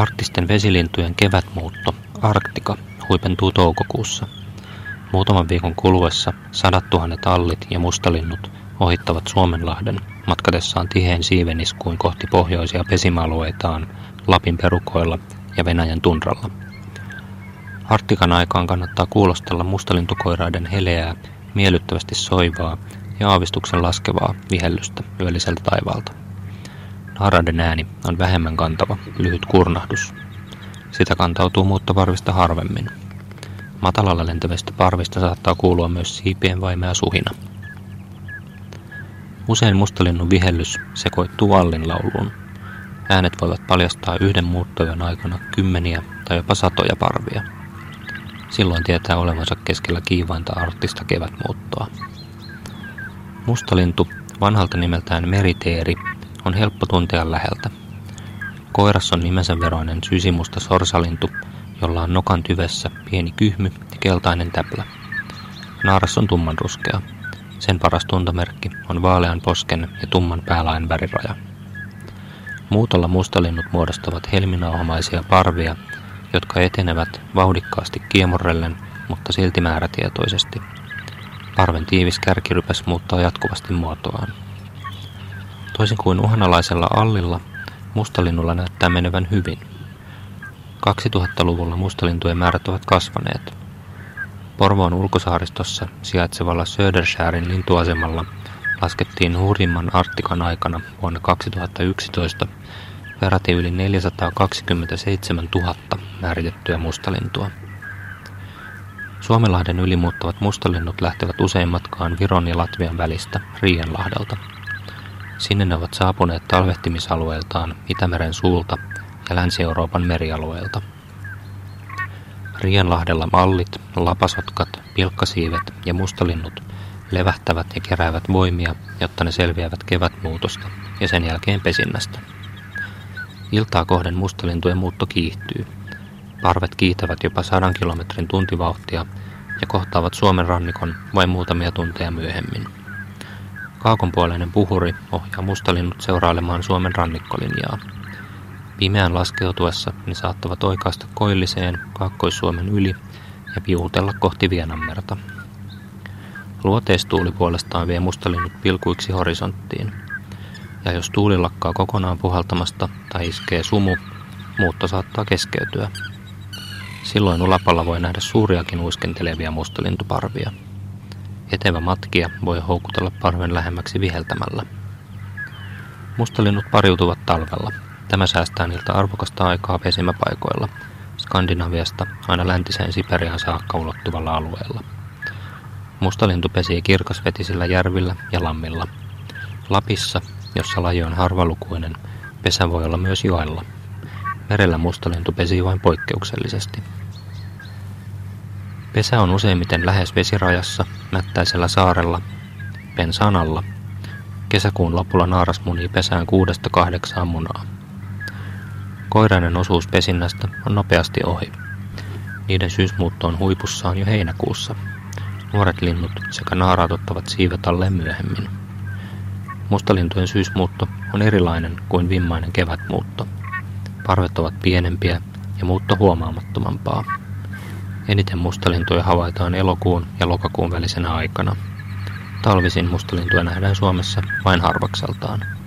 Arktisten vesilintujen kevätmuutto, Arktika, huipentuu toukokuussa. Muutaman viikon kuluessa 100 000 allit ja mustalinnut ohittavat Suomenlahden matkatessaan tihein siiveniskuin kohti pohjoisia pesimäalueitaan Lapin perukoilla ja Venäjän tundralla. Arktikan aikaan kannattaa kuulostella mustalintukoiraiden heleää, miellyttävästi soivaa ja aavistuksen laskevaa vihellystä yölliseltä taivaalta. Naaraiden ääni on vähemmän kantava, lyhyt kurnahdus. Sitä kantautuu muuttoparvista harvemmin. Matalalla lentävistä parvista saattaa kuulua myös siipien vaimea suhina. Usein mustalinnun vihellys sekoittuu allinlauluun. Äänet voivat paljastaa yhden muuttojen aikana kymmeniä tai jopa satoja parvia. Silloin tietää olevansa keskellä kiivainta arktista kevätmuuttoa. Mustalintu, vanhalta nimeltään meriteeri, on helppo tuntea läheltä. Koiras on nimensä veroinen sysimusta sorsalintu, jolla on nokan tyvessä pieni kyhmy ja keltainen täplä. Naaras on tummanruskea. Sen paras tuntomerkki on vaalean posken ja tumman päälaen väriraja. Muutolla mustalinnut muodostavat helminauhamaisia parvia, jotka etenevät vauhdikkaasti kiemurrellen, mutta silti määrätietoisesti. Parven tiivis kärkirypäs muuttaa jatkuvasti muotoaan. Toisin kuin uhanalaisella allilla, mustalinnulla näyttää menevän hyvin. 2000-luvulla mustalintujen määrät ovat kasvaneet. Porvoon ulkosaaristossa sijaitsevalla Södershäärin lintuasemalla laskettiin hurjimman Arktikan aikana vuonna 2011 peräti yli 427 000 määritettyä mustalintua. Suomenlahden yli muuttavat mustalinnut lähtevät usein matkaan Viron ja Latvian välistä Riianlahdelta. Sinne ne ovat saapuneet talvehtimisalueeltaan Itämeren suulta ja Länsi-Euroopan merialueelta. Riianlahdella allit, lapasotkat, pilkkasiivet ja mustalinnut levähtävät ja keräävät voimia, jotta ne selviävät kevätmuutosta ja sen jälkeen pesinnästä. Iltaa kohden mustalintujen muutto kiihtyy. Parvet kiihtävät jopa 100 kilometrin tuntivauhtia ja kohtaavat Suomen rannikon vain muutamia tunteja myöhemmin. Kaakonpuoleinen puhuri ohjaa mustalinnut seurailemaan Suomen rannikkolinjaa. Pimeän laskeutuessa ne saattavat oikaista koilliseen Kaakkois-Suomen yli ja piuutella kohti Vienanmerta. Luoteistuuli puolestaan vie mustalinnut pilkuiksi horisonttiin. Ja jos tuuli lakkaa kokonaan puhaltamasta tai iskee sumu, muutto saattaa keskeytyä. Silloin ulapalla voi nähdä suuriakin uiskentelevia mustalintuparvia. Etevä matkija voi houkutella parven lähemmäksi viheltämällä. Mustalinnut pariutuvat talvella. Tämä säästää niiltä arvokasta aikaa pesimäpaikoilla, Skandinaviasta aina läntiseen Siperiaan saakka ulottuvalla alueella. Mustalintu pesii kirkasvetisillä järvillä ja lammilla. Lapissa, jossa laji on harvalukuinen, pesä voi olla myös joella. Merellä mustalintu pesii vain poikkeuksellisesti. Pesä on useimmiten lähes vesirajassa, mättäisellä saarella, pensaan alla. Kesäkuun lopulla naaras munii pesään 6–8 munaa. Koirainen osuus pesinnästä on nopeasti ohi. Niiden syysmuutto on huipussaan jo heinäkuussa. Nuoret linnut sekä naaraat ottavat siivet alle myöhemmin. Mustalintujen syysmuutto on erilainen kuin vimmainen kevätmuutto. Parvet ovat pienempiä ja muutto huomaamattomampaa. Eniten mustalintuja havaitaan elokuun ja lokakuun välisenä aikana. Talvisin mustalintuja nähdään Suomessa vain harvakseltaan.